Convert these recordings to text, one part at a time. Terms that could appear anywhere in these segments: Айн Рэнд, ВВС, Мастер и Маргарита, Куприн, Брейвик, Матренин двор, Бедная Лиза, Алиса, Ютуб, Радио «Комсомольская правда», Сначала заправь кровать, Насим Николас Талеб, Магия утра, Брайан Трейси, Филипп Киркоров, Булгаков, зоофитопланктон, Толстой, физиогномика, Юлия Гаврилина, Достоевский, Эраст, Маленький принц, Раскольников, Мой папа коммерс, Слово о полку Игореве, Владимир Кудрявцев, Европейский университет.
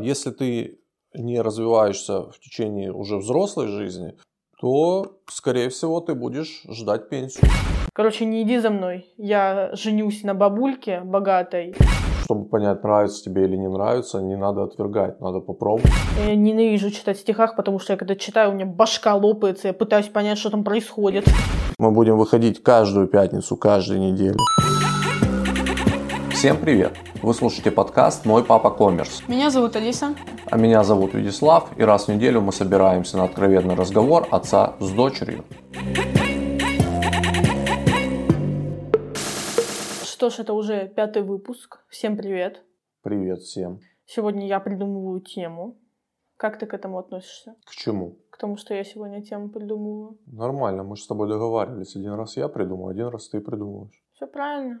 Если ты не развиваешься в течение уже взрослой жизни, то, скорее всего, ты будешь ждать пенсию. Короче, не иди за мной. Я женюсь на бабульке богатой. Чтобы понять, нравится тебе или не нравится, не надо отвергать, надо попробовать. Я ненавижу читать в стихах, потому что я когда читаю, у меня башка лопается, я пытаюсь понять, что там происходит. Мы будем выходить каждую пятницу, каждую неделю. Всем привет! Вы слушаете подкаст «Мой папа коммерс». Меня зовут Алиса. А меня зовут Видислав, и раз в неделю мы собираемся на откровенный разговор отца с дочерью. Что ж, это уже 5-й выпуск. Всем привет. Привет всем. Сегодня я придумываю тему. Как ты к этому относишься? К чему? К тому, что я сегодня тему придумываю. Нормально, мы же с тобой договаривались. Один раз я придумаю, один раз ты придумываешь. Все правильно.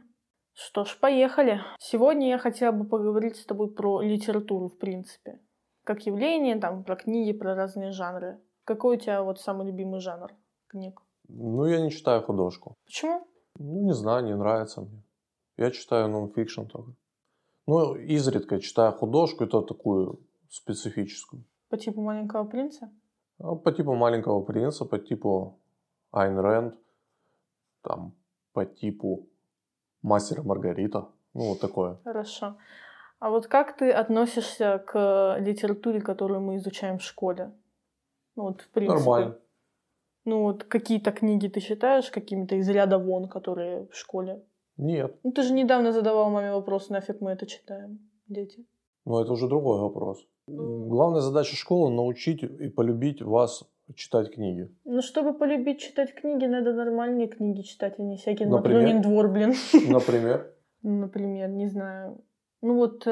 Что ж, поехали. Сегодня я хотела бы поговорить с тобой про литературу, в принципе. Как явление, там, про книги, про разные жанры. Какой у тебя вот самый любимый жанр книг? Ну, я не читаю художку. Почему? Ну, не знаю, не нравится мне. Я читаю нонфикшн только. Ну, изредка читаю художку, это такую специфическую. По типу «Маленького принца»? Ну, по типу «Маленького принца», по типу Айн Рэнд, там, по типу «Мастер и Маргарита». Ну, вот такое. Хорошо. А вот как ты относишься к литературе, которую мы изучаем в школе? Ну, вот, в принципе. Нормально. Ну, вот какие-то книги ты считаешь какими-то из ряда вон, которые в школе? Нет. Ну, ты же недавно задавал маме вопрос, нафиг мы это читаем, дети. Ну, это уже другой вопрос. Главная задача школы – научить и полюбить вас читать книги. Ну, чтобы полюбить читать книги, надо нормальные книги читать, а не всякий Матренин двор, блин. Например? Например, не знаю. Ну, вот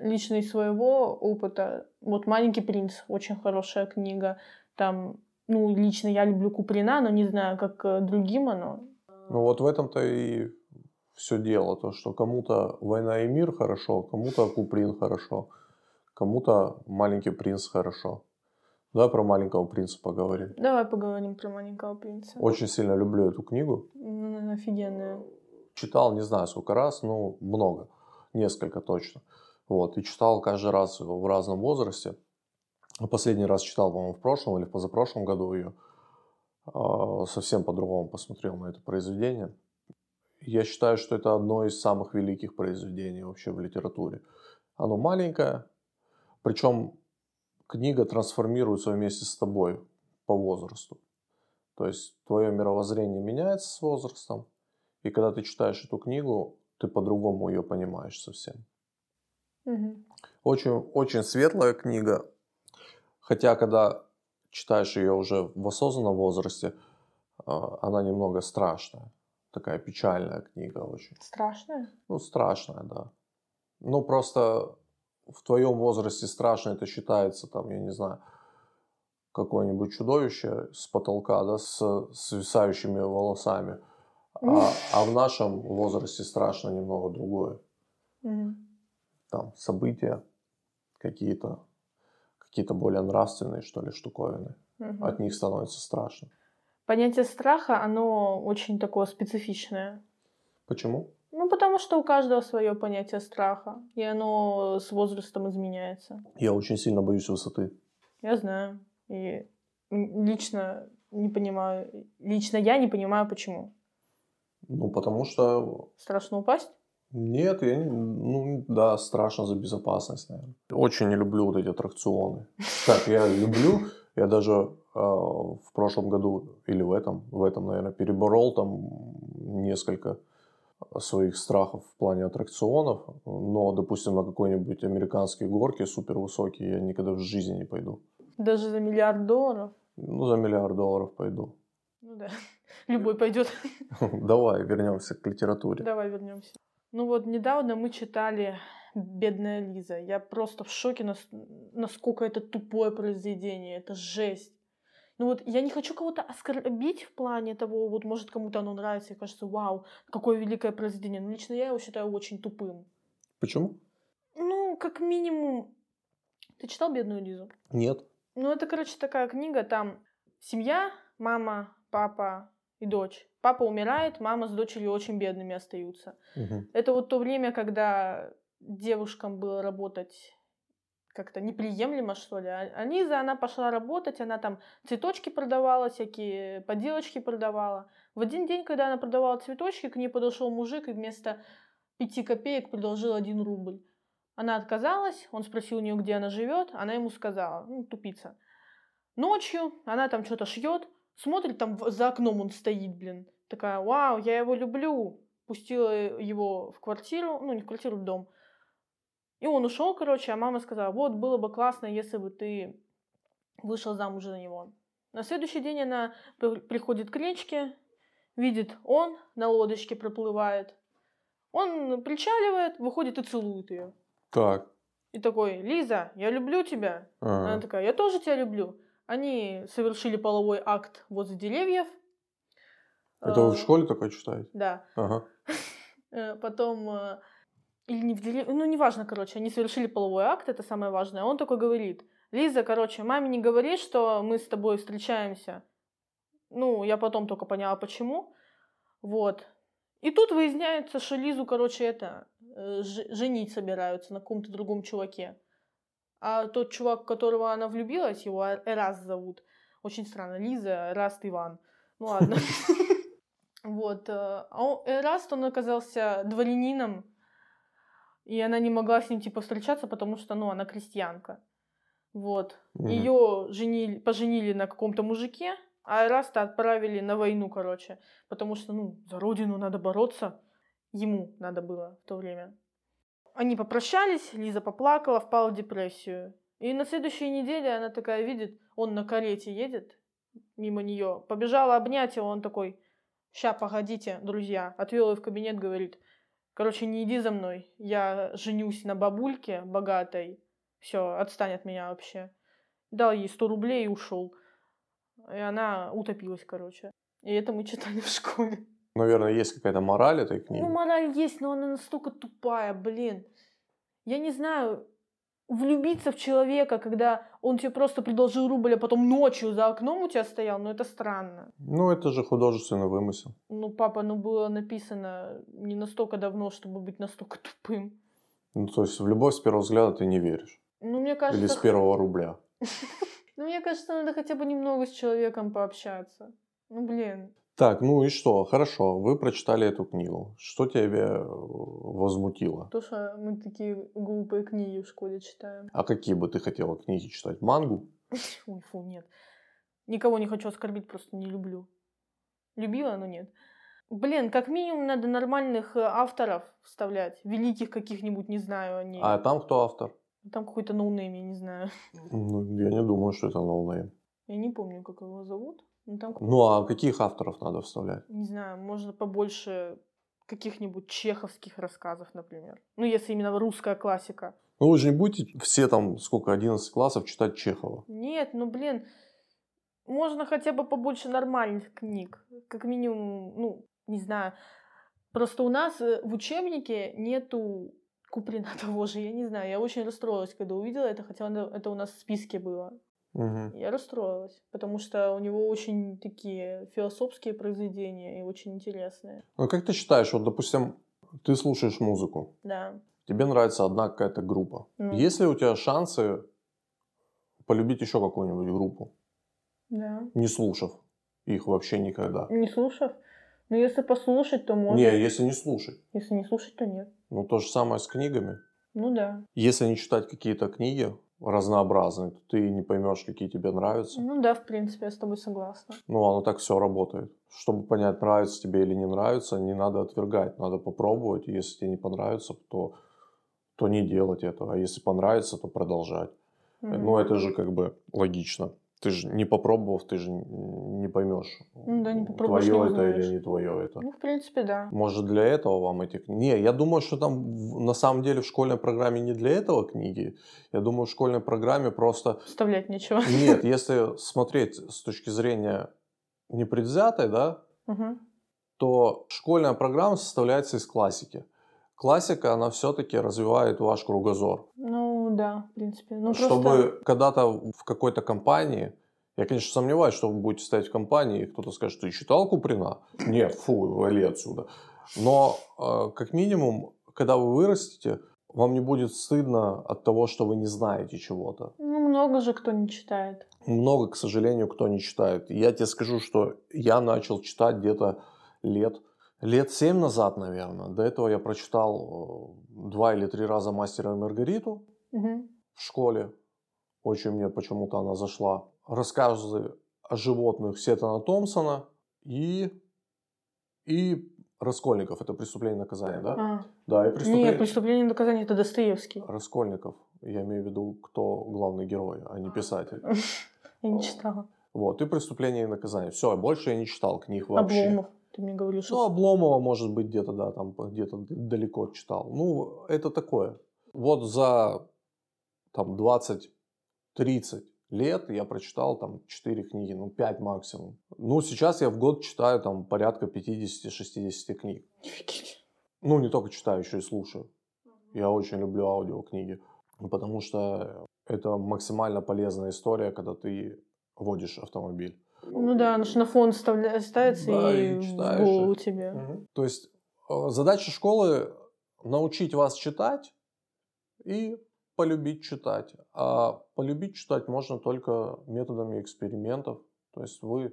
лично из своего опыта, вот «Маленький принц» – очень хорошая книга. Там, ну, лично я люблю Куприна, но не знаю, как другим оно. Ну, вот в этом-то и... Все дело, то, что кому-то «Война и мир» хорошо, кому-то «Куприн» хорошо, кому-то «Маленький принц» хорошо. Давай про «Маленького принца» поговорим. Давай поговорим про «Маленького принца». Очень сильно люблю эту книгу. Она офигенная. Читал не знаю сколько раз, но много, несколько точно. Вот. И читал каждый раз в разном возрасте. Последний раз читал, по-моему, в прошлом или в позапрошлом году ее. Совсем по-другому посмотрел на это произведение. Я считаю, что это одно из самых великих произведений вообще в литературе. Оно маленькое, причем книга трансформируется вместе с тобой по возрасту. То есть твое мировоззрение меняется с возрастом, и когда ты читаешь эту книгу, ты по-другому ее понимаешь совсем. Угу. Очень, очень светлая книга, хотя когда читаешь ее уже в осознанном возрасте, она немного страшная. Такая печальная книга очень. Страшная? Ну, страшная, да. Ну, просто в твоем возрасте страшно это считается, там, я не знаю, какое-нибудь чудовище с потолка, да, с свисающими волосами. А в нашем возрасте страшно немного другое. Там события какие-то более нравственные, что ли, штуковины. От них становится страшно. Понятие страха, оно очень такое специфичное. Почему? Ну, потому что у каждого свое понятие страха, и оно с возрастом изменяется. Я очень сильно боюсь высоты. Я знаю. И лично я не понимаю, почему. Ну, потому что... Страшно упасть? Нет, да, страшно за безопасность, наверное. Очень не люблю вот эти аттракционы. Так, я люблю, я даже... В прошлом году или в этом, наверное, переборол там несколько своих страхов в плане аттракционов. Но, допустим, на какой-нибудь американской горке супервысокие я никогда в жизни не пойду. Даже за $1 миллиард? Ну, за $1 миллиард пойду. Ну да, любой пойдет. Давай вернемся к литературе. Давай вернемся. Ну вот недавно мы читали «Бедная Лиза». Я просто в шоке, насколько это тупое произведение. Это жесть. Ну вот я не хочу кого-то оскорбить в плане того, вот может кому-то оно нравится и кажется, вау, какое великое произведение. Но лично я его считаю очень тупым. Почему? Ну, как минимум... Ты читал «Бедную Лизу»? Нет. Ну это, короче, такая книга, там семья, мама, папа и дочь. Папа умирает, мама с дочерью очень бедными остаются. Угу. Это вот то время, когда девушкам было работать... как-то неприемлемо, что ли. А Лиза, она пошла работать, она там цветочки продавала, всякие поделочки продавала. В один день, когда она продавала цветочки, к ней подошел мужик и вместо 5 копеек предложил 1 рубль. Она отказалась, он спросил у нее, где она живет, она ему сказала, ну, тупица. Ночью она там что-то шьет, смотрит, там за окном он стоит, блин. Такая, вау, я его люблю. Пустила его в квартиру, ну, не в квартиру, в дом. И он ушел, короче, а мама сказала, вот, было бы классно, если бы ты вышел замуж за него. На следующий день она приходит к речке, видит, он на лодочке проплывает. Он причаливает, выходит и целует ее. Так. И такой, Лиза, я люблю тебя. А-а-а. Она такая, я тоже тебя люблю. Они совершили половой акт возле деревьев. Это вы в школе такое читаете? Да. Ага. Потом... Или не в деревне, ну, неважно, короче, они совершили половой акт, это самое важное. Он такой говорит, Лиза, короче, маме не говори, что мы с тобой встречаемся. Ну, я потом только поняла, почему. Вот. И тут выясняется, что Лизу, короче, женить собираются на каком-то другом чуваке. А тот чувак, в которого она влюбилась, его Эраст зовут. Очень странно, Лиза, Эраст, Иван. Ну, ладно. Вот. А Эраст, он оказался дворянином. И она не могла с ним, типа, встречаться, потому что, ну, она крестьянка. Вот. Mm-hmm. Её поженили на каком-то мужике, а Эраста отправили на войну, короче. Потому что, ну, за родину надо бороться. Ему надо было в то время. Они попрощались, Лиза поплакала, впала в депрессию. И на следующей неделе она такая видит, он на карете едет мимо неё. Побежала обнять его, он такой, ща, погодите, друзья. Отвёл её в кабинет, говорит... Короче, не иди за мной, я женюсь на бабульке богатой, все, отстань от меня вообще. Дал ей 100 рублей и ушел. И она утопилась, короче. И это мы читали в школе. Наверное, есть какая-то мораль этой книги. Ну, мораль есть, но она настолько тупая, блин. Я не знаю, влюбиться в человека, когда он тебе просто предложил рубль, а потом ночью за окном у тебя стоял, ну это странно. Ну это же художественный вымысел. Ну, папа, ну было написано не настолько давно, чтобы быть настолько тупым. Ну, то есть в любовь с первого взгляда ты не веришь? Ну, мне кажется... Или с первого рубля? Ну, мне кажется, надо хотя бы немного с человеком пообщаться. Ну, блин. Так, ну и что? Хорошо, вы прочитали эту книгу. Что тебя возмутило? То, что мы такие глупые книги в школе читаем. А какие бы ты хотела книги читать? Мангу? Ой, фу, нет. Никого не хочу оскорбить, просто не люблю. Любила, но нет. Блин, как минимум надо нормальных авторов вставлять. Великих каких-нибудь, не знаю, они. А там кто автор? Там какой-то ноунейм, я не знаю. Ну, я не думаю, что это ноунейм. Я не помню, как его зовут. Ну, там... ну, а каких авторов надо вставлять? Не знаю, можно побольше каких-нибудь чеховских рассказов, например. Ну, если именно русская классика. Ну, вы же не будете все там, сколько, 11 классов читать Чехова? Нет, ну, блин, можно хотя бы побольше нормальных книг. Как минимум, ну, не знаю. Просто у нас в учебнике нету Куприна того же, я не знаю. Я очень расстроилась, когда увидела это, хотя это у нас в списке было. Угу. Я расстроилась, потому что у него очень такие философские произведения и очень интересные. Ну, как ты считаешь, вот, допустим, ты слушаешь музыку. Да. Тебе нравится одна какая-то группа. Ну. Есть ли у тебя шансы полюбить еще какую-нибудь группу? Да. Не слушав их вообще никогда. Не слушав? Ну, если послушать, то можно. Не, если не слушать. Если не слушать, то нет. Ну, то же самое с книгами. Ну, да. Если не читать какие-то книги... разнообразный, то ты не поймешь, какие тебе нравятся. Ну да, в принципе, я с тобой согласна. Ну, оно так все работает. Чтобы понять, нравится тебе или не нравится, не надо отвергать, надо попробовать. Если тебе не понравится, то не делать этого. А если понравится, то продолжать. Mm-hmm. Ну, это же как бы логично. Ты же не попробовав, ты же не поймешь, ну, да, не попробуешь, твое не это или не твое это. Ну, в принципе, да. Может, для этого вам эти книги... Не, я думаю, что там на самом деле в школьной программе не для этого книги. Я думаю, в школьной программе просто... Вставлять нечего. Нет, если смотреть с точки зрения непредвзятой, да, угу. То школьная программа составляется из классики. Классика, она все-таки развивает ваш кругозор. Ну да, в принципе. Ну, чтобы просто... когда-то в какой-то компании, я, конечно, сомневаюсь, что вы будете стоять в компании, и кто-то скажет, ты читал Куприна? Нет, фу, вали отсюда. Но как минимум, когда вы вырастете, Вам не будет стыдно от того, что вы не знаете чего-то. Ну, много же кто не читает. Много, к сожалению, кто не читает. Я тебе скажу, что я начал читать где-то лет 7 назад, наверное. До этого я прочитал 2 или 3 раза «Мастера и Маргариту», угу, в школе. Очень мне почему-то она зашла. Рассказы о животных Сеттона Томпсона и Раскольников. Это «Преступление и наказание», да? Да, и «Преступление». Нет, «Преступление и наказание» — это Достоевский. Раскольников. Я имею в виду, кто главный герой, а не писатель. Я не читала. Вот, и «Преступление и наказание». Все, больше я не читал книг вообще. Обломов, ты мне говоришь. Ну, Обломова, может быть, где-то, да, там, где-то далеко читал. Ну, это такое. Вот за, там, 20-30 лет я прочитал, там, 4 книги, ну, 5 максимум. Ну, сейчас я в год читаю, там, порядка 50-60 книг. Ну, не только читаю, еще и слушаю. Я очень люблю аудиокниги, потому что это максимально полезная история, когда ты водишь автомобиль. Ну да, на фон ставится, да, и в голову тебе. Угу. То есть задача школы – научить вас читать и полюбить читать. А полюбить читать можно только методами экспериментов. То есть вы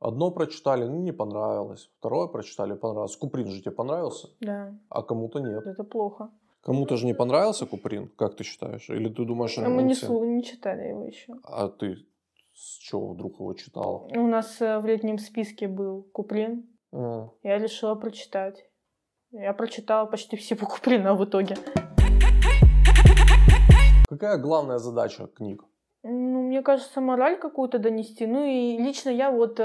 одно прочитали, ну не понравилось. Второе прочитали, понравилось. Куприн же тебе понравился? Да. А кому-то нет. Это плохо. Кому-то же не понравился Куприн, как ты считаешь? Или ты думаешь... А мы не читали его еще. А ты с чего вдруг его читала? У нас в летнем списке был Куприн. Я решила прочитать. Я прочитала почти все по Куприну в итоге. Какая главная задача книг? Ну, мне кажется, мораль какую-то донести. Ну и лично я вот,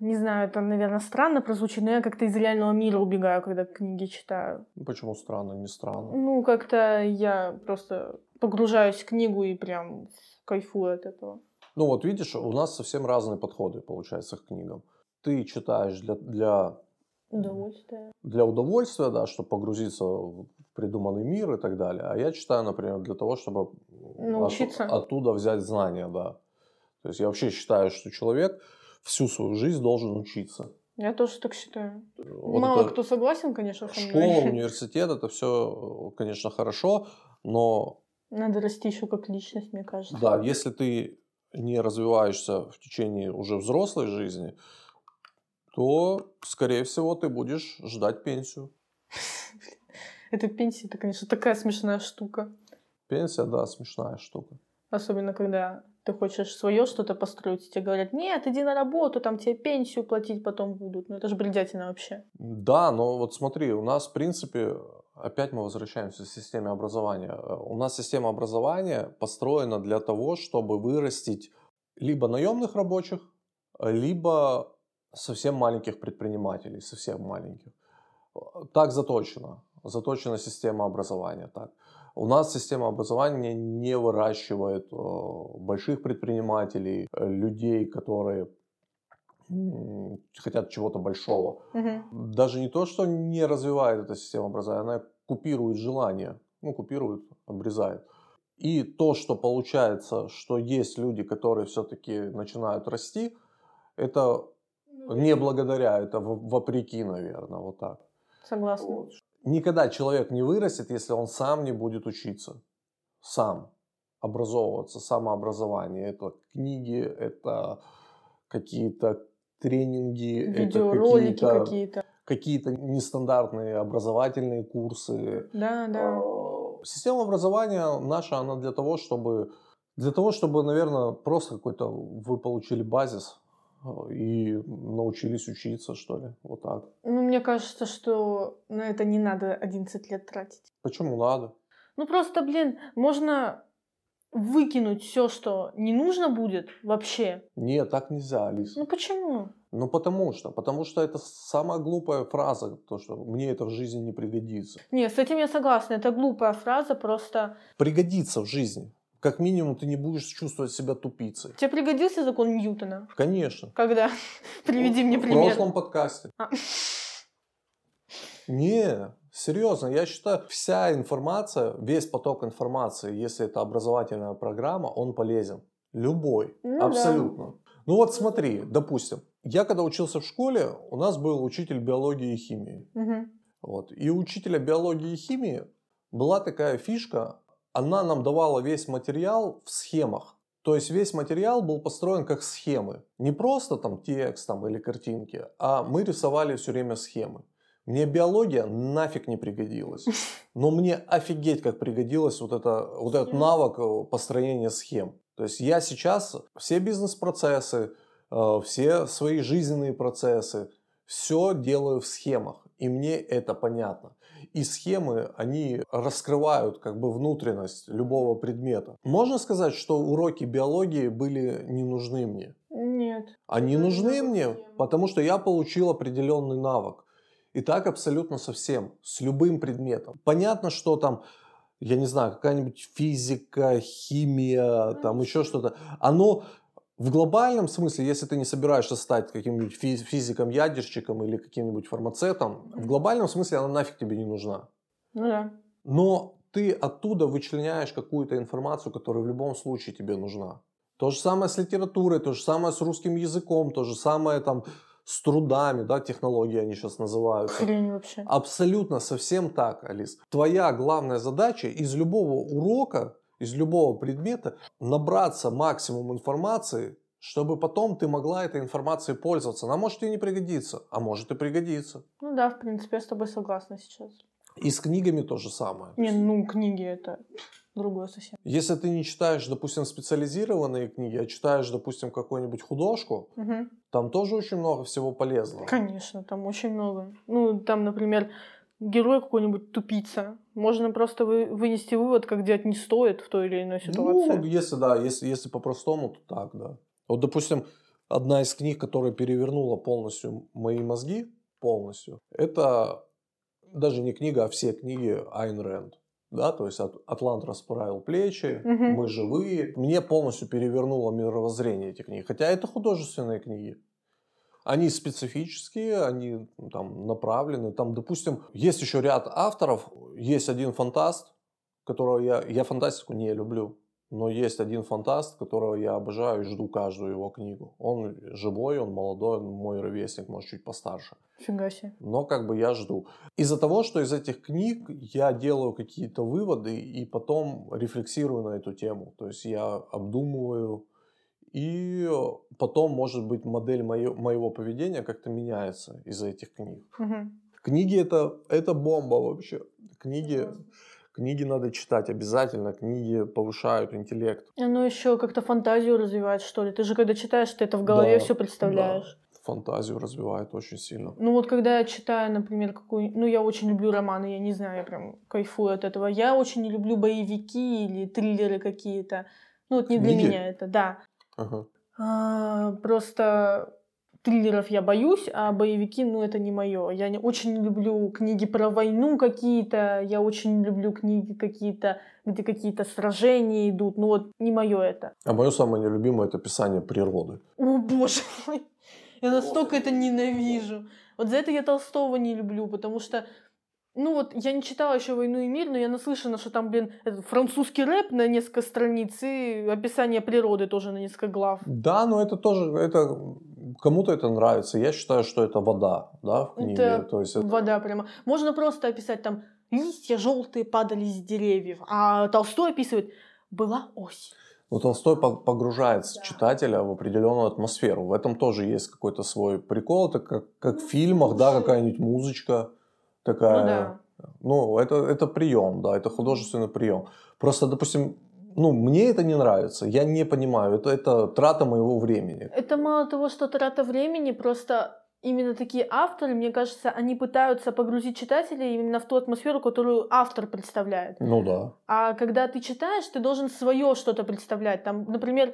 не знаю, это, наверное, странно прозвучит, но я как-то из реального мира убегаю, когда книги читаю. Почему странно, не странно? Ну, как-то я просто погружаюсь в книгу и прям кайфую от этого. Ну вот видишь, у нас совсем разные подходы, получается, к книгам. Ты читаешь для удовольствия. Для удовольствия, да, чтобы погрузиться в придуманный мир и так далее. А я читаю, например, для того, чтобы научиться. Оттуда взять знания, да. То есть я вообще считаю, что человек всю свою жизнь должен учиться. Я тоже так считаю. Вот мало кто согласен, конечно, со мной. Школа, университет, это все, конечно, хорошо, но... Надо расти еще как личность, мне кажется. Да, если ты не развиваешься в течение уже взрослой жизни, то, скорее всего, ты будешь ждать пенсию. Эта пенсия, это, конечно, такая смешная штука. Пенсия, да, смешная штука. Особенно, когда ты хочешь свое что-то построить, и тебе говорят: нет, иди на работу, там тебе пенсию платить потом будут. Ну, это же бредятина вообще. Да, но вот смотри, у нас, в принципе, опять мы возвращаемся к системе образования. У нас система образования построена для того, чтобы вырастить либо наемных рабочих, либо совсем маленьких предпринимателей, совсем маленьких. Так заточена. Заточена система образования. Так. У нас система образования не выращивает больших предпринимателей, людей, которые хотят чего-то большого. Угу. Даже не то, что не развивает эта система образования, она купирует желание. Ну, купирует, обрезает. И то, что получается, что есть люди, которые все-таки начинают расти, это... Не благодаря, это вопреки, наверное, вот так. Согласна. Вот. Никогда человек не вырастет, если он сам не будет учиться. Сам образовываться, самообразование. Это книги, это какие-то тренинги, видеоролики, это какие-то нестандартные образовательные курсы. Да, да. Система образования наша, она для того, чтобы, наверное, просто какой-то вы получили базис. И научились учиться, что ли, вот так. Ну, мне кажется, что на это не надо 11 лет тратить. Почему надо? Ну, просто, блин, можно выкинуть все, что не нужно будет вообще. Нет, так нельзя, Алиса. Ну, почему? Ну, потому что это самая глупая фраза, то, что мне это в жизни не пригодится. Нет, с этим я согласна, это глупая фраза, просто... Пригодится в жизни. Как минимум, ты не будешь чувствовать себя тупицей. Тебе пригодился закон Ньютона? Конечно. Когда? Приведи мне пример. В прошлом подкасте. Не, серьезно, я считаю, вся информация, весь поток информации, если это образовательная программа, он полезен. Любой, ну, абсолютно. Да. Ну вот смотри, допустим, я когда учился в школе, у нас был учитель биологии и химии. Угу. Вот. И учителя биологии и химии была такая фишка, она нам давала весь материал в схемах. То есть весь материал был построен как схемы. Не просто там текст там, или картинки, а мы рисовали все время схемы. Мне биология нафиг не пригодилась. Но мне офигеть как пригодилось вот этот навык построения схем. То есть я сейчас все бизнес-процессы, все свои жизненные процессы, все делаю в схемах. И мне это понятно. И схемы, они раскрывают как бы внутренность любого предмета. Можно сказать, что уроки биологии были не нужны мне? Нет. Они нужны мне, потому что я получил определенный навык. И так абсолютно со всем, с любым предметом. Понятно, что там, я не знаю, какая-нибудь физика, химия, там еще что-то. Оно в глобальном смысле, если ты не собираешься стать каким-нибудь физиком-ядерщиком или каким-нибудь фармацевтом, в глобальном смысле она нафиг тебе не нужна. Ну да. Но ты оттуда вычленяешь какую-то информацию, которая в любом случае тебе нужна. То же самое с литературой, то же самое с русским языком, то же самое там... с трудами, да, технологии они сейчас называются. Хрень вообще. Абсолютно совсем так, Алис. Твоя главная задача из любого урока, из любого предмета набраться максимум информации, чтобы потом ты могла этой информацией пользоваться. Она может и не пригодиться, а может и пригодиться. Ну да, в принципе, я с тобой согласна сейчас. И с книгами то же самое. Не, ну книги это... другое совсем. Если ты не читаешь, допустим, специализированные книги, а читаешь, допустим, какую-нибудь художку, угу. Там тоже очень много всего полезного. Конечно, там очень много. Ну, там, например, герой какой-нибудь тупица. Можно просто вынести вывод, как делать не стоит в той или иной ситуации. Ну, если, да, если по-простому, то так, да. Вот, допустим, одна из книг, которая перевернула полностью мои мозги, полностью, это даже не книга, а все книги Айн Рэнд. Да, то есть «Атлант расправил плечи», угу. «Мы живые». Мне полностью перевернуло мировоззрение эти книги. Хотя это художественные книги. Они специфические, они там направлены. Там, допустим, есть еще ряд авторов. Есть один фантаст, которого я фантастику не люблю. Но есть один фантаст, которого я обожаю и жду каждую его книгу. Он живой, он молодой, он мой ровесник, может, чуть постарше. Фига себе. Но как бы я жду. Из-за того, что из этих книг я делаю какие-то выводы и потом рефлексирую на эту тему. То есть я обдумываю, и потом, может быть, модель моего поведения как-то меняется из-за этих книг. Угу. Книги это бомба вообще. Книги надо читать обязательно, книги повышают интеллект. Оно еще как-то фантазию развивает, что ли? Ты же когда читаешь, ты это в голове все представляешь. Да. Фантазию развивает очень сильно. Ну вот когда я читаю, например, какую-нибудь... Ну я очень люблю романы, я не знаю, я прям кайфую от этого. Я очень не люблю боевики или триллеры какие-то. Ну вот не для меня это, да. Ага. Просто... триллеров я боюсь, а боевики, ну, это не мое. Я очень люблю книги про войну какие-то, я очень люблю книги какие-то, где какие-то сражения идут, но вот не мое это. А мое самое нелюбимое — это описание природы. О, боже мой! Я настолько это ненавижу. Вот за это я Толстого не люблю, потому что, ну, вот я не читала еще «Войну и мир», но я наслышана, что там, блин, французский рэп на несколько страниц и описание природы тоже на несколько глав. Да, но это тоже... Кому-то это нравится. Я считаю, что это вода, да, в книге. То есть это... вода прямо. Можно просто описать там листья желтые падали с деревьев, а Толстой описывает была осень. Но Толстой погружает читателя в определенную атмосферу. В этом тоже есть какой-то свой прикол. Это как в фильмах, да, какая-нибудь музычка такая. Ну, это прием, да, это художественный прием. Просто, допустим. Ну, мне это не нравится, я не понимаю, это трата моего времени. Это мало того, что трата времени, просто именно такие авторы, мне кажется, они пытаются погрузить читателя именно в ту атмосферу, которую автор представляет. Ну да. А когда ты читаешь, ты должен свое что-то представлять. Там, например,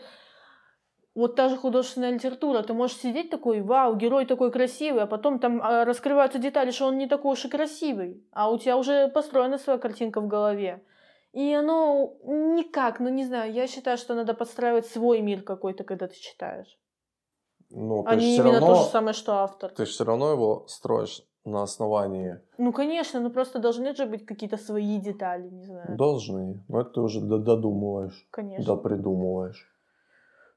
вот та же художественная литература, ты можешь сидеть такой, вау, герой такой красивый, а потом там раскрываются детали, что он не такой уж и красивый, а у тебя уже построена своя картинка в голове. И оно никак, ну не знаю, я считаю, что надо подстраивать свой мир какой-то, когда ты читаешь. Ну, а не именно то же самое, что автор. Ты же все равно его строишь на основании... Ну, конечно, но просто должны же быть какие-то свои детали, не знаю. Должны, но это ты уже додумываешь. Конечно. Допридумываешь.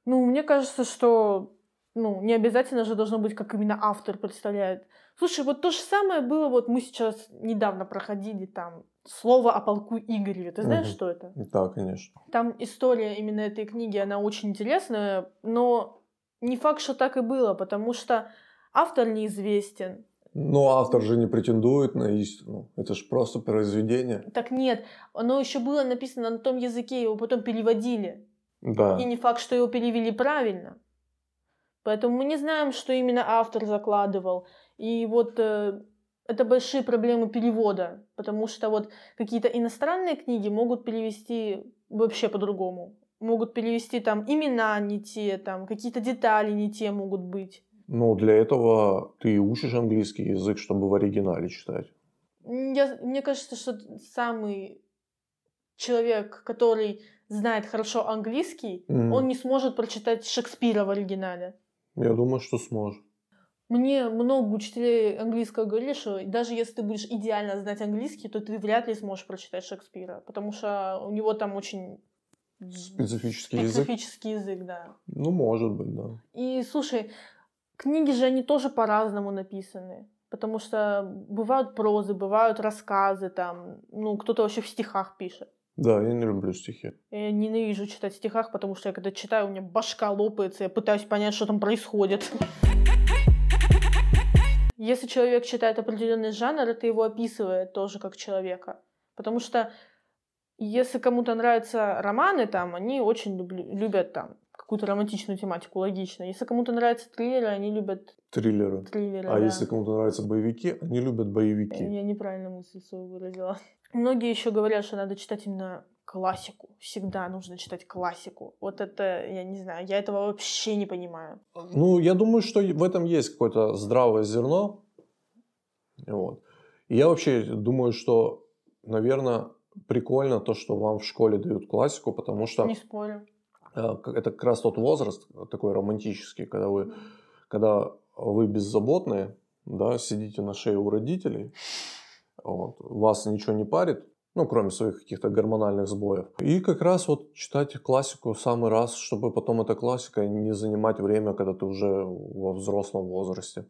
Ну, мне кажется, что... Ну, не обязательно же должно быть, как именно автор представляет. Слушай, вот то же самое было, вот мы сейчас недавно проходили там... «Слово о полку Игореве». Ты знаешь, что это? Да, конечно. Там история именно этой книги, она очень интересная, но не факт, что так и было, потому что автор неизвестен. Но автор же не претендует на истину. Это же просто произведение. Так нет, оно еще было написано на том языке, его потом переводили. Да. И не факт, что его перевели правильно. Поэтому мы не знаем, что именно автор закладывал. И вот это большие проблемы перевода, потому что вот какие-то иностранные книги могут перевести вообще по-другому. Могут перевести там имена не те, там какие-то детали не те могут быть. Ну, для этого ты учишь английский язык, чтобы в оригинале читать. Мне кажется, что самый человек, который знает хорошо английский, он не сможет прочитать Шекспира в оригинале. Я думаю, что сможет. Мне много учителей английского говорили, что даже если ты будешь идеально знать английский, то ты вряд ли сможешь прочитать Шекспира, потому что у него там очень... Специфический язык, да. Ну, может быть, да. И, слушай... Книги же, они тоже по-разному написаны, потому что бывают прозы, бывают рассказы, там, ну, кто-то вообще в стихах пишет. Да, я не люблю стихи. Я ненавижу читать в стихах, потому что я когда читаю, у меня башка лопается, я пытаюсь понять, что там происходит. Если человек читает определенный жанр, это его описывает тоже как человека, потому что если кому-то нравятся романы, там, они очень любят там какую-то романтичную тематику, логично. Если кому-то нравятся триллеры, они любят... Триллеры, а да. Если кому-то нравятся боевики, они любят боевики. Я неправильно мысль свою выразила. Многие еще говорят, что надо читать именно классику. Всегда нужно читать классику. Вот это, я не знаю, я этого вообще не понимаю. Ну, я думаю, что в этом есть какое-то здравое зерно. Вот. И я вообще думаю, что, наверное, прикольно то, что вам в школе дают классику, потому что... Не спорю. Это как раз тот возраст такой романтический, когда вы беззаботные, да, сидите на шее у родителей, вот, вас ничего не парит, ну, кроме своих каких-то гормональных сбоев. И как раз вот читать классику в самый раз, чтобы потом эта классика не занимать время, когда ты уже во взрослом возрасте.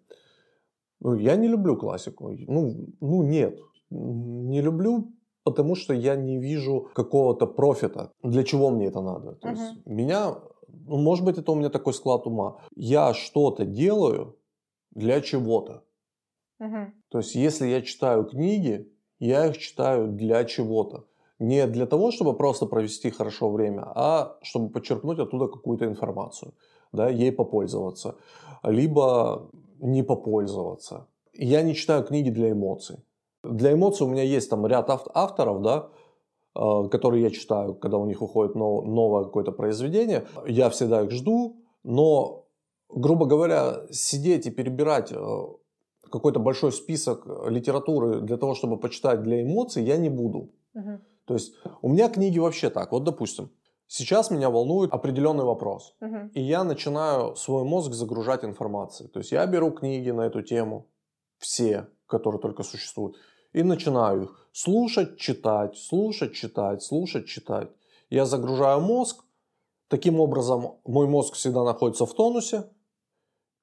Ну, я не люблю классику. Ну, нет. Не люблю... Потому что я не вижу какого-то профита. Для чего мне это надо? То есть меня... Ну, может быть, это у меня такой склад ума. Я что-то делаю для чего-то. То есть, если я читаю книги, я их читаю для чего-то. Не для того, чтобы просто провести хорошо время, а чтобы подчеркнуть оттуда какую-то информацию. Да, ей попользоваться. Либо не попользоваться. Я не читаю книги для эмоций. Для эмоций у меня есть там ряд авторов, да, которые я читаю, когда у них выходит новое какое-то произведение. Я всегда их жду, но, грубо говоря, сидеть и перебирать какой-то большой список литературы для того, чтобы почитать для эмоций, я не буду. То есть у меня книги вообще так. Вот, допустим, сейчас меня волнует определенный вопрос, и я начинаю свой мозг загружать информацией. То есть я беру книги на эту тему, все, которые только существуют, и начинаю их слушать, читать, слушать, читать, слушать, читать. Я загружаю мозг. Таким образом, мой мозг всегда находится в тонусе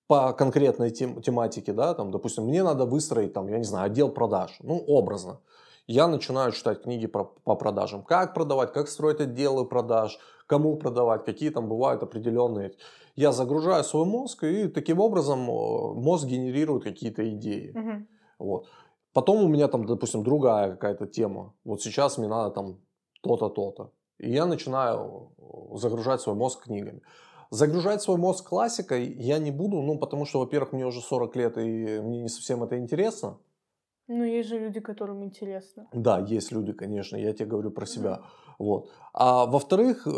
по конкретной тематике. Да, там, допустим, мне надо выстроить, там, я не знаю, отдел продаж. Ну, образно. Я начинаю читать книги по продажам. Как продавать, как строить отделы продаж, кому продавать, какие там бывают определенные. Я загружаю свой мозг, и таким образом мозг генерирует какие-то идеи. Вот. Потом у меня там, допустим, другая какая-то тема. Вот сейчас мне надо там то-то, то-то. И я начинаю загружать свой мозг книгами. Загружать свой мозг классикой я не буду, ну, потому что, во-первых, мне уже 40 лет, и мне не совсем это интересно. Ну, есть же люди, которым интересно. Да, есть люди, конечно, я тебе говорю про себя. Вот. А во-вторых,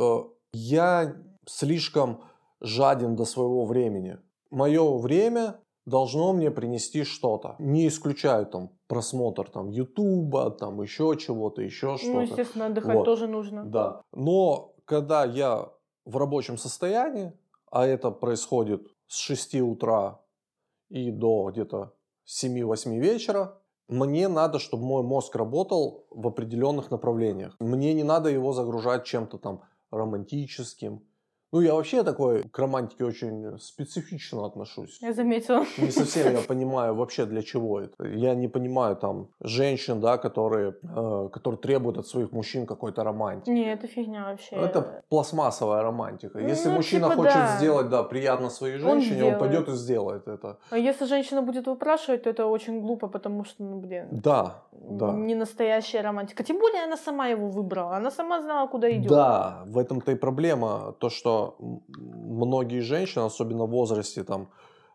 я слишком жаден до своего времени. Мое время... должно мне принести что-то. Не исключаю там просмотр там Ютуба, там еще чего-то, еще что-то. Ну, естественно, отдыхать вот. Тоже нужно. Да. Но когда я в рабочем состоянии, а это происходит с 6 утра и до где-то 7-8 вечера, мне надо, чтобы мой мозг работал в определенных направлениях. Мне не надо его загружать чем-то там романтическим. Ну, я вообще такой к романтике очень специфично отношусь. Я заметила. Не совсем я понимаю вообще, для чего это. Я не понимаю там женщин, да, которые требуют от своих мужчин какой-то романтики. Нет, это фигня вообще. Это пластмассовая романтика. Если мужчина хочет сделать, да, приятно своей женщине, он пойдет и сделает это. А если женщина будет выпрашивать, то это очень глупо, потому что, ну, блин. Да, да. Не настоящая романтика. Тем более она сама его выбрала. Она сама знала, куда идет. Да, в этом-то и проблема, то, что многие женщины, особенно в возрасте там,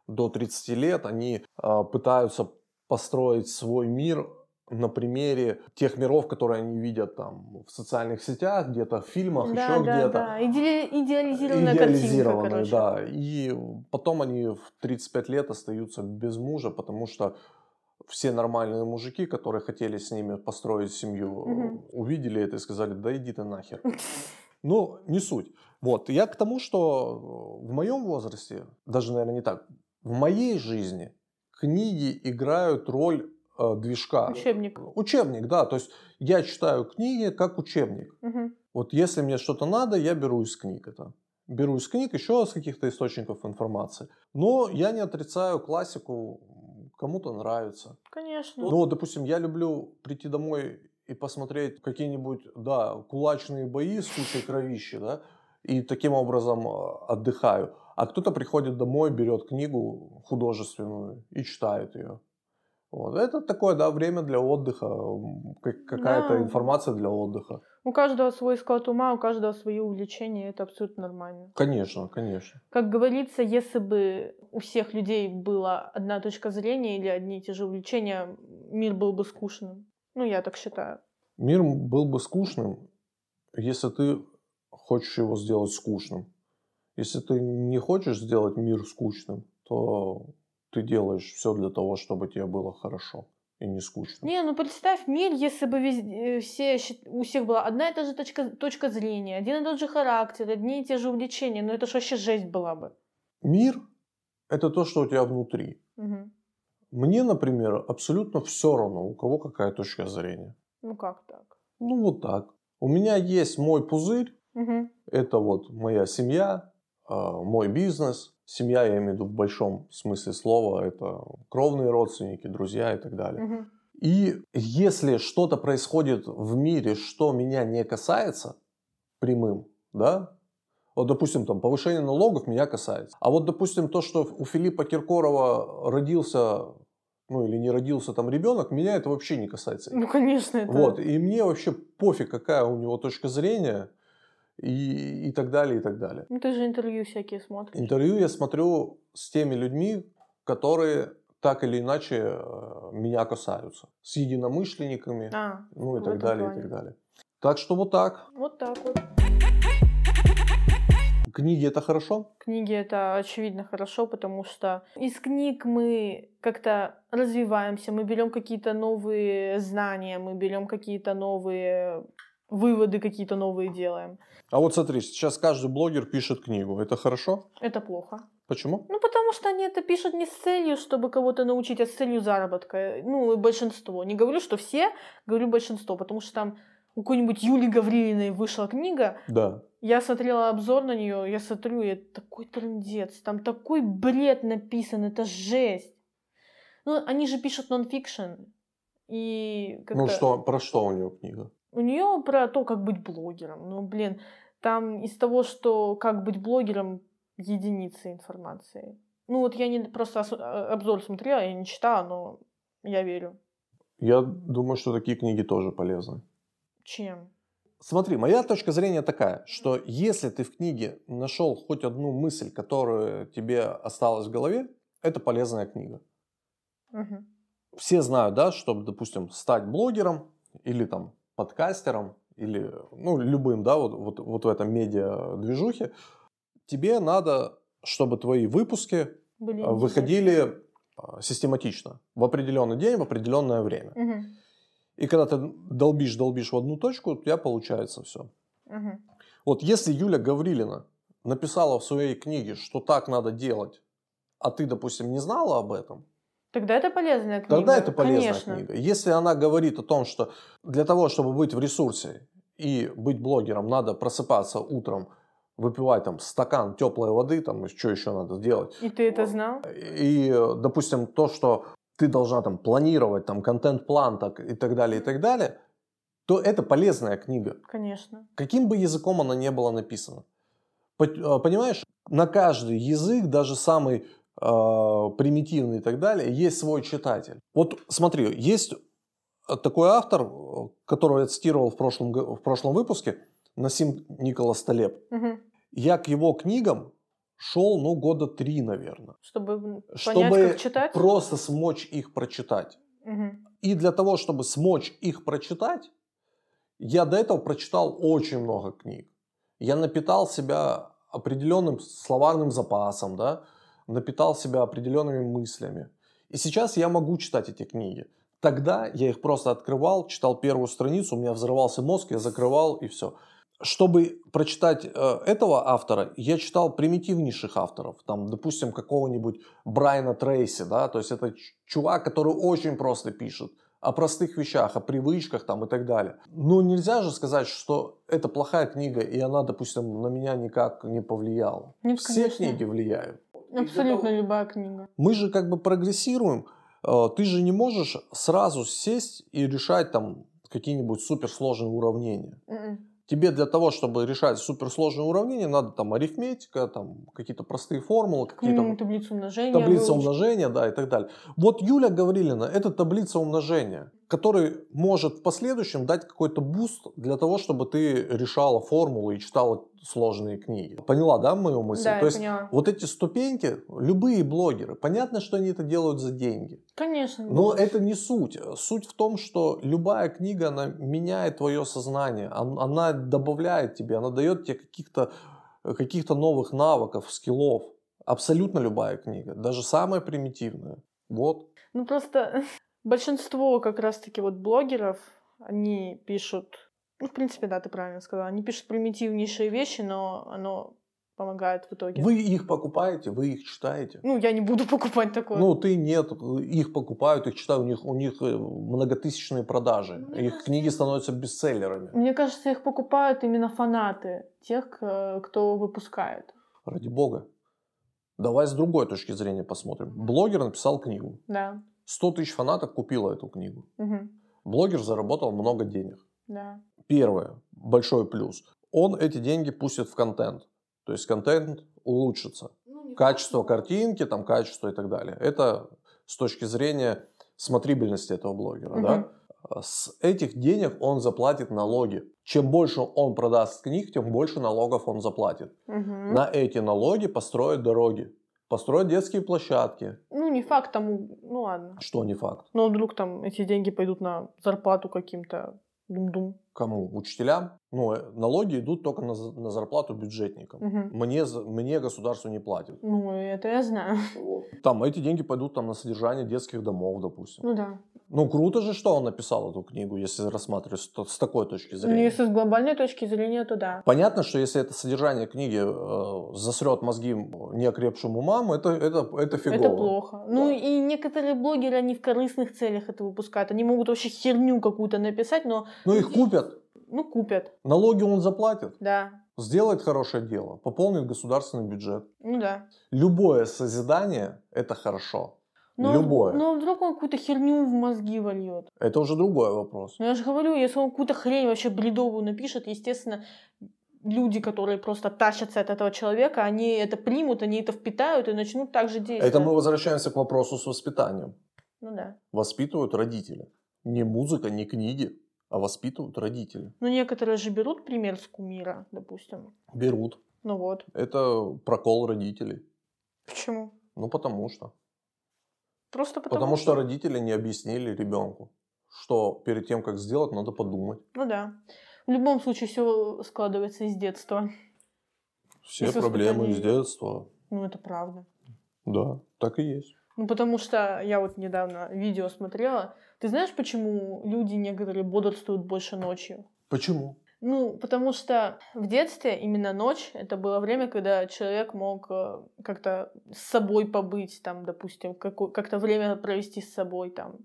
до 30 лет, они пытаются построить свой мир на примере тех миров, которые они видят там, в социальных сетях, где-то в фильмах, да, еще да, где-то. Да. Идеализированная картинка, короче. Да. И потом они в 35 лет остаются без мужа, потому что все нормальные мужики, которые хотели с ними построить семью, увидели это и сказали: да иди ты нахер. Ну, не суть. Вот, я к тому, что в моем возрасте, даже, наверное, не так, в моей жизни книги играют роль движка. Учебник. Учебник, да, то есть я читаю книги как учебник. Угу. Вот если мне что-то надо, я беру из книг это. Беру из книг, еще с каких-то источников информации. Но я не отрицаю классику, кому-то нравится. Конечно. Ну, допустим, я люблю прийти домой и посмотреть какие-нибудь, да, кулачные бои с кучей кровищи, да, и таким образом отдыхаю. А кто-то приходит домой, берет книгу художественную и читает ее. Вот. Это такое, да, время для отдыха, какая-то да. информация для отдыха. У каждого свой склад ума, у каждого свои увлечения, это абсолютно нормально. Конечно, конечно. Как говорится, если бы у всех людей была одна точка зрения или одни и те же увлечения, мир был бы скучным. Ну, я так считаю. Мир был бы скучным, если ты хочешь его сделать скучным. Если ты не хочешь сделать мир скучным, то ты делаешь все для того, чтобы тебе было хорошо и не скучно. Не, ну представь мир, если бы везде, у всех была одна и та же точка зрения, один и тот же характер, одни и те же увлечения, но это ж вообще жесть была бы. Мир – это то, что у тебя внутри. Угу. Мне, например, абсолютно все равно, у кого какая точка зрения. Ну как так? Ну вот так. У меня есть мой пузырь, угу. это вот моя семья, мой бизнес. Семья, я имею в виду в большом смысле слова, это кровные родственники, друзья и так далее. Угу. И если что-то происходит в мире, что меня не касается прямым, да, вот, допустим, там, повышение налогов меня касается. А вот, допустим, то, что у Филиппа Киркорова родился, ну, или не родился там ребенок, меня это вообще не касается. Ну, конечно, это... Вот, и мне вообще пофиг, какая у него точка зрения и так далее, и так далее. Ну, ты же интервью всякие смотришь. Интервью я смотрю с теми людьми, которые так или иначе меня касаются. С единомышленниками, ну, и так далее, и так далее. Так что вот так. Вот так вот. Книги это хорошо? Книги это очевидно хорошо, потому что из книг мы как-то развиваемся, мы берем какие-то новые знания, мы берем какие-то новые выводы, какие-то новые делаем. А вот смотри, сейчас каждый блогер пишет книгу. Это хорошо? Это плохо. Почему? Ну, потому что они это пишут не с целью, чтобы кого-то научить, а с целью заработка. Ну, большинство. Не говорю, что все, говорю большинство, потому что там у какой-нибудь Юлии Гаврилиной вышла книга. Да. Я смотрела обзор на нее, я смотрю, и это такой трындец, там такой бред написан, это жесть. Ну, они же пишут нонфикшн. И как-то... Ну, что, про что у нее книга? У нее про то, как быть блогером. Ну, блин, там из того, что как быть блогером, единицы информации. Ну, вот я не просто обзор смотрела, я не читала, но я верю. Я думаю, что такие книги тоже полезны. Чем? Смотри, моя точка зрения такая, что если ты в книге нашел хоть одну мысль, которая тебе осталась в голове, это полезная книга. Угу. Все знают, да, чтобы, допустим, стать блогером или там подкастером, или, ну, любым, да, вот в этом медиа-движухе, тебе надо, чтобы твои выпуски выходили систематично, в определенный день, в определенное время. Угу. И когда ты долбишь в одну точку, у тебя получается все. Угу. Вот если Юля Гаврилина написала в своей книге, что так надо делать, а ты, допустим, не знала об этом... Тогда это полезная книга. Тогда это полезная Конечно. Книга. Если она говорит о том, что для того, чтобы быть в ресурсе и быть блогером, надо просыпаться утром выпивай там стакан теплой воды, там что еще надо сделать. И ты это знал? И, допустим, то, что ты должна там планировать, там контент-план и так далее, то это полезная книга. Конечно. Каким бы языком она ни была написана. Понимаешь, на каждый язык, даже самый примитивный и так далее, есть свой читатель. Вот смотри, есть такой автор, которого я цитировал в прошлом выпуске, Насим Николас Талеб. Угу. Я к его книгам шел, года 3, наверное. Чтобы понять, как читать? Просто смочь их прочитать. Угу. И для того, чтобы смочь их прочитать, я до этого прочитал очень много книг. Я напитал себя определенным словарным запасом, да? Напитал себя определенными мыслями. И сейчас я могу читать эти книги. Тогда я их просто открывал, читал первую страницу, у меня взрывался мозг, я закрывал и все. Чтобы прочитать этого автора, я читал примитивнейших авторов. Там, допустим, какого-нибудь Брайана Трейси, да? То есть это чувак, который очень просто пишет о простых вещах, о привычках там, и так далее. Но нельзя же сказать, что это плохая книга, и она, допустим, на меня никак не повлияла. Нет, все конечно. Книги влияют. Абсолютно любая книга. Мы же как бы прогрессируем. Ты же не можешь сразу сесть и решать там какие-нибудь суперсложные уравнения. Mm-mm. Тебе для того, чтобы решать суперсложные уравнения, надо там арифметика, там какие-то простые формулы, какие-то таблица умножения, да, и так далее. Вот Юля Гаврилина – это таблица умножения, который может в последующем дать какой-то буст для того, чтобы ты решала формулы и читала сложные книги. Поняла, да, мою мысль? Да, я поняла. Вот эти ступеньки, любые блогеры, понятно, что они это делают за деньги. Конечно. Но это не суть. Суть в том, что любая книга, она меняет твое сознание, она добавляет тебе, она дает тебе каких-то новых навыков, скиллов. Абсолютно любая книга, даже самая примитивная. Вот. Ну просто большинство как раз-таки вот блогеров, они пишут... Ну, в принципе, да, ты правильно сказала. Они пишут примитивнейшие вещи, но оно помогает в итоге. Вы их покупаете, вы их читаете. Ну, я не буду покупать такое. Ну, ты нет, их покупают, их читают, у них многотысячные продажи. Их книги становятся бестселлерами. Мне кажется, их покупают именно фанаты тех, кто выпускает. Ради бога. Давай с другой точки зрения посмотрим. Блогер написал книгу. Да. 100 000 фанатов купило эту книгу. Угу. Блогер заработал много денег. Да. Первое, большой плюс. Он эти деньги пустит в контент. То есть контент улучшится. Качество картинки, там, качество и так далее. Это с точки зрения смотрибельности этого блогера. Угу. Да? С этих денег он заплатит налоги. Чем больше он продаст книг, тем больше налогов он заплатит. Угу. На эти налоги построят дороги. Построить детские площадки. Ну, не факт тому, ну ладно. Что не факт? Ну, вдруг там эти деньги пойдут на зарплату каким-то дум-дум. Кому? Учителям? Ну, налоги идут только на зарплату бюджетникам. Угу. Мне государство не платит. Ну, это я знаю. Там эти деньги пойдут там на содержание детских домов, допустим. Ну, да. Ну, круто же, что он написал эту книгу, если рассматривать с такой точки зрения. Ну, если с глобальной точки зрения, то да. Понятно, что если это содержание книги засрет мозги неокрепшим умам, это фигово. Это плохо. Да. Ну, и некоторые блогеры, они в корыстных целях это выпускают. Они могут вообще херню какую-то написать, но... Ну, их купят. Ну, купят. Налоги он заплатит. Да. Сделает хорошее дело, пополнит государственный бюджет. Ну, да. Любое созидание – это хорошо. Любое. Но вдруг он какую-то херню в мозги вольет. Это уже другой вопрос. Но я же говорю, если он какую-то хрень вообще бредовую напишет, естественно, люди, которые просто тащатся от этого человека, они это примут, они это впитают и начнут так же действовать. Это мы возвращаемся к вопросу с воспитанием. Ну да. Воспитывают родители. Не музыка, не книги, а воспитывают родители. Но некоторые же берут пример с кумира, допустим. Берут. Ну вот. Это прокол родителей. Почему? Ну потому что. Просто потому что родители не объяснили ребенку, что перед тем, как сделать, надо подумать. Ну да. В любом случае все складывается из детства. Все проблемы из детства. Ну это правда. Да, так и есть. Ну потому что я вот недавно видео смотрела. Ты знаешь, почему люди некоторые бодрствуют больше ночью? Почему? Ну, потому что в детстве именно ночь, это было время, когда человек мог как-то с собой побыть, там, допустим, как-то время провести с собой, там.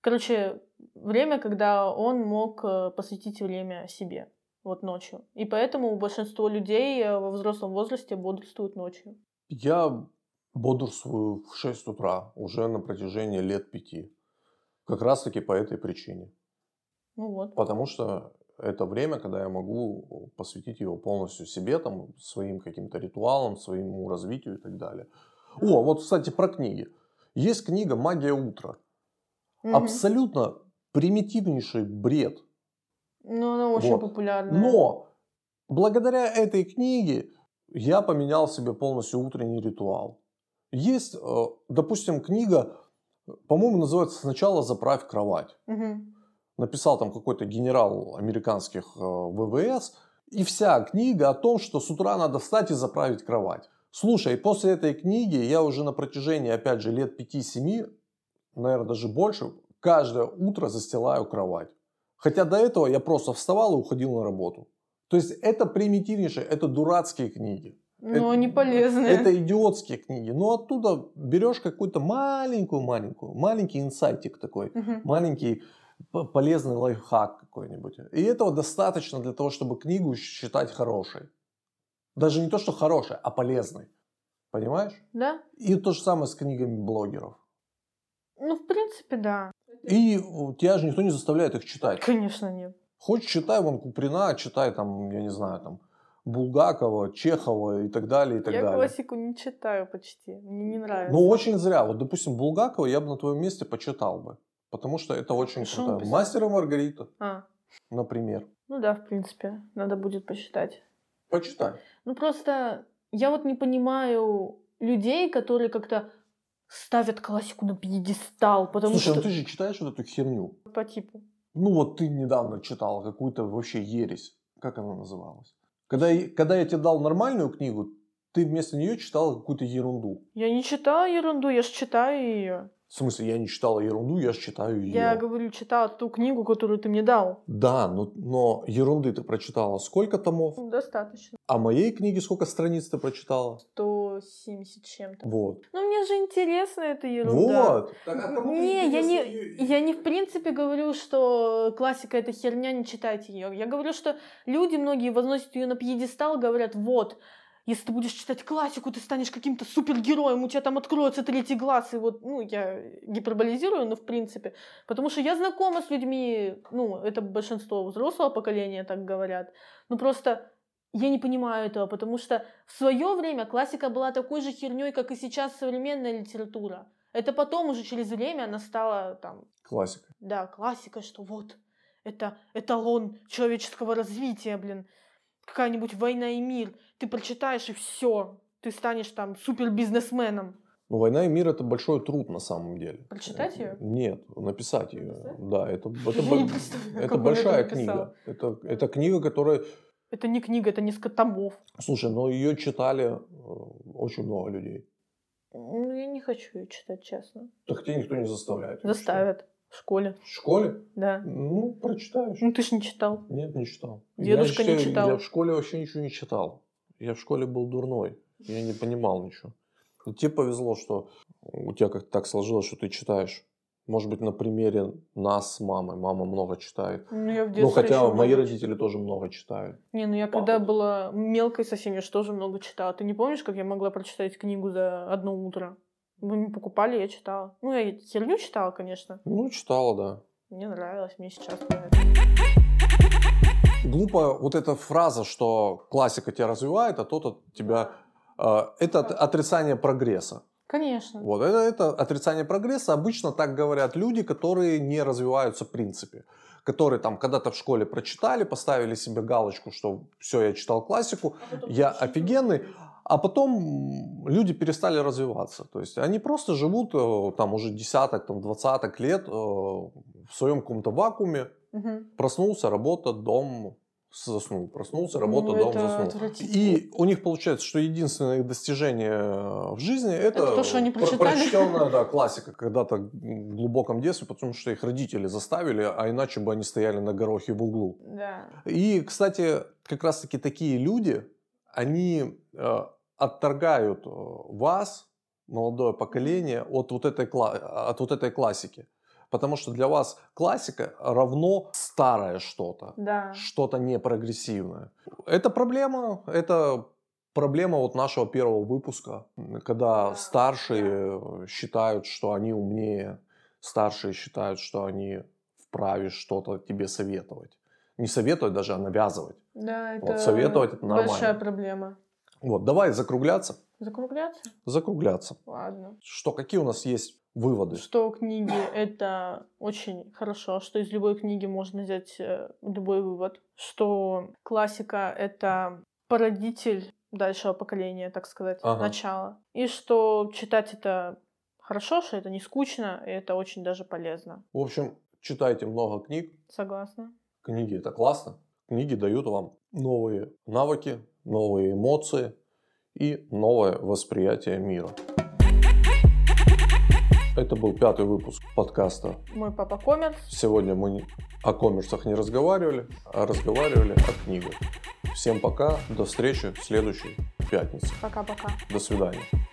Короче, время, когда он мог посвятить время себе. вот ночью. И поэтому большинство людей во взрослом возрасте бодрствуют ночью. Я бодрствую в 6 утра уже на протяжении лет 5. Как раз-таки по этой причине. Ну вот. Потому что это время, когда я могу посвятить его полностью себе, там, своим каким-то ритуалам, своему развитию и так далее. О, вот, кстати, про книги. Есть книга «Магия утра». Угу. Абсолютно примитивнейший бред. Ну, она очень популярная. Но благодаря этой книге я поменял себе полностью утренний ритуал. Есть, допустим, книга, по-моему, называется «Сначала заправь кровать». Угу. Написал там какой-то генерал американских ВВС. И вся книга о том, что с утра надо встать и заправить кровать. Слушай, после этой книги я уже на протяжении, опять же, лет 5-7, наверное, даже больше, каждое утро застилаю кровать. Хотя до этого я просто вставал и уходил на работу. То есть это примитивнейшие, это дурацкие книги. Но они полезные. Это идиотские книги. Но оттуда берешь какую-то маленький инсайтик такой, маленький полезный лайфхак какой-нибудь. И этого достаточно для того, чтобы книгу считать хорошей. Даже не то, что хорошей, а полезной. Понимаешь? Да. И то же самое с книгами блогеров. Ну, в принципе, да. И тебя же никто не заставляет их читать. Конечно, нет. Хочешь, читай вон Куприна, читай там, я не знаю, там Булгакова, Чехова и так далее, и так далее. Я классику не читаю почти, мне не нравится. Ну, очень зря. Вот, допустим, Булгакова я бы на твоем месте почитал бы. Потому что это очень круто. «Мастер и Маргарита», например. Ну да, в принципе, надо будет почитать. Почитай. Ну просто я вот не понимаю людей, которые как-то ставят классику на пьедестал, потому что... Слушай, ну ты же читаешь вот эту херню. По типу. Ну вот ты недавно читала какую-то вообще ересь. Как она называлась? Когда я тебе дал нормальную книгу, ты вместо нее читала какую-то ерунду. Я не читала ерунду, я же читаю ее. В смысле, я не читала ерунду, я же читаю ее. Я говорю, читала ту книгу, которую ты мне дал. Да, но ерунды ты прочитала сколько томов? Достаточно. А моей книге сколько страниц ты прочитала? 170 чем-то. Вот. Ну, мне же интересна эта ерунда. Вот. Я не в принципе говорю, что классика это херня, не читайте ее. Я говорю, что люди многие возносят ее на пьедестал, говорят, вот... Если ты будешь читать классику, ты станешь каким-то супергероем, у тебя там откроется 3-й глаз. И вот, ну, я гиперболизирую, но в принципе. Потому что я знакома с людьми, ну, это большинство взрослого поколения так говорят. Ну, просто я не понимаю этого, потому что в свое время классика была такой же херней, как и сейчас современная литература. Это потом уже через время она стала там... Классикой. Да, классикой, что вот, это эталон человеческого развития, блин. Какая-нибудь «Война и мир», ты прочитаешь и все, ты станешь там супербизнесменом. Ну, «Война и мир» — это большой труд на самом деле. Прочитать ее? Нет, написать ее. Да, это большая книга. Это книга, которая... Это не книга, это несколько томов. Слушай, но ее читали очень много людей. Ну, я не хочу ее читать, честно. Так тебя никто не заставляет. Заставят. В школе. В школе? Да. Ну, прочитаешь. Ну, ты ж не читал. Нет, не читал. Дедушка не читал. Я в школе вообще ничего не читал. Я в школе был дурной. Я не понимал ничего. Но тебе повезло, что у тебя как-то так сложилось, что ты читаешь. Может быть, на примере нас с мамой. Мама много читает. Ну, я в детстве хотя мои родители тоже много читают. Не, ну я когда была мелкой совсем, я же тоже много читала. Ты не помнишь, как я могла прочитать книгу за одно утро? Вы не покупали, я читала. Ну, я херню читала, конечно. Ну, читала, да. Мне нравилось, мне сейчас нравится. Глупо вот эта фраза, что классика тебя развивает, а то-то тебя... это отрицание прогресса. Конечно. Вот, это отрицание прогресса. Обычно так говорят люди, которые не развиваются в принципе. Которые там когда-то в школе прочитали, поставили себе галочку, что все, я читал классику, я офигенный. А потом люди перестали развиваться. То есть они просто живут там уже десяток, там, 20 лет в своем каком-то вакууме. Угу. Проснулся, работа, дом, заснул. Проснулся, работа, дом, заснул. И у них получается, что единственное их достижение в жизни это то, что они прочитанная классика когда-то в глубоком детстве, потому что их родители заставили, а иначе бы они стояли на горохе в углу. Да. И, кстати, как раз-таки такие люди, они... отторгают вас, молодое поколение, от вот этой классики. Потому что для вас классика равно старое что-то, да. Что-то непрогрессивное. Это проблема, проблема вот нашего первого выпуска, когда старшие считают, что они умнее, старшие считают, что они вправе что-то тебе советовать. Не советовать даже, а навязывать. Да, это вот, советовать это нормально. Большая проблема. Вот, давай закругляться. Закругляться? Закругляться. Ладно. Что, какие у нас есть выводы? Что книги это очень хорошо, что из любой книги можно взять любой вывод, что классика это породитель дальшего поколения, так сказать, начала. И что читать это хорошо, что это не скучно, и это очень даже полезно. В общем, читайте много книг. Согласна. Книги это классно. Книги дают вам новые навыки, новые эмоции и новое восприятие мира. Это был 5-й выпуск подкаста «Мой папа коммерс». Сегодня мы о коммерсах не разговаривали, а разговаривали о книгах. Всем пока, до встречи в следующей пятнице. Пока-пока. До свидания.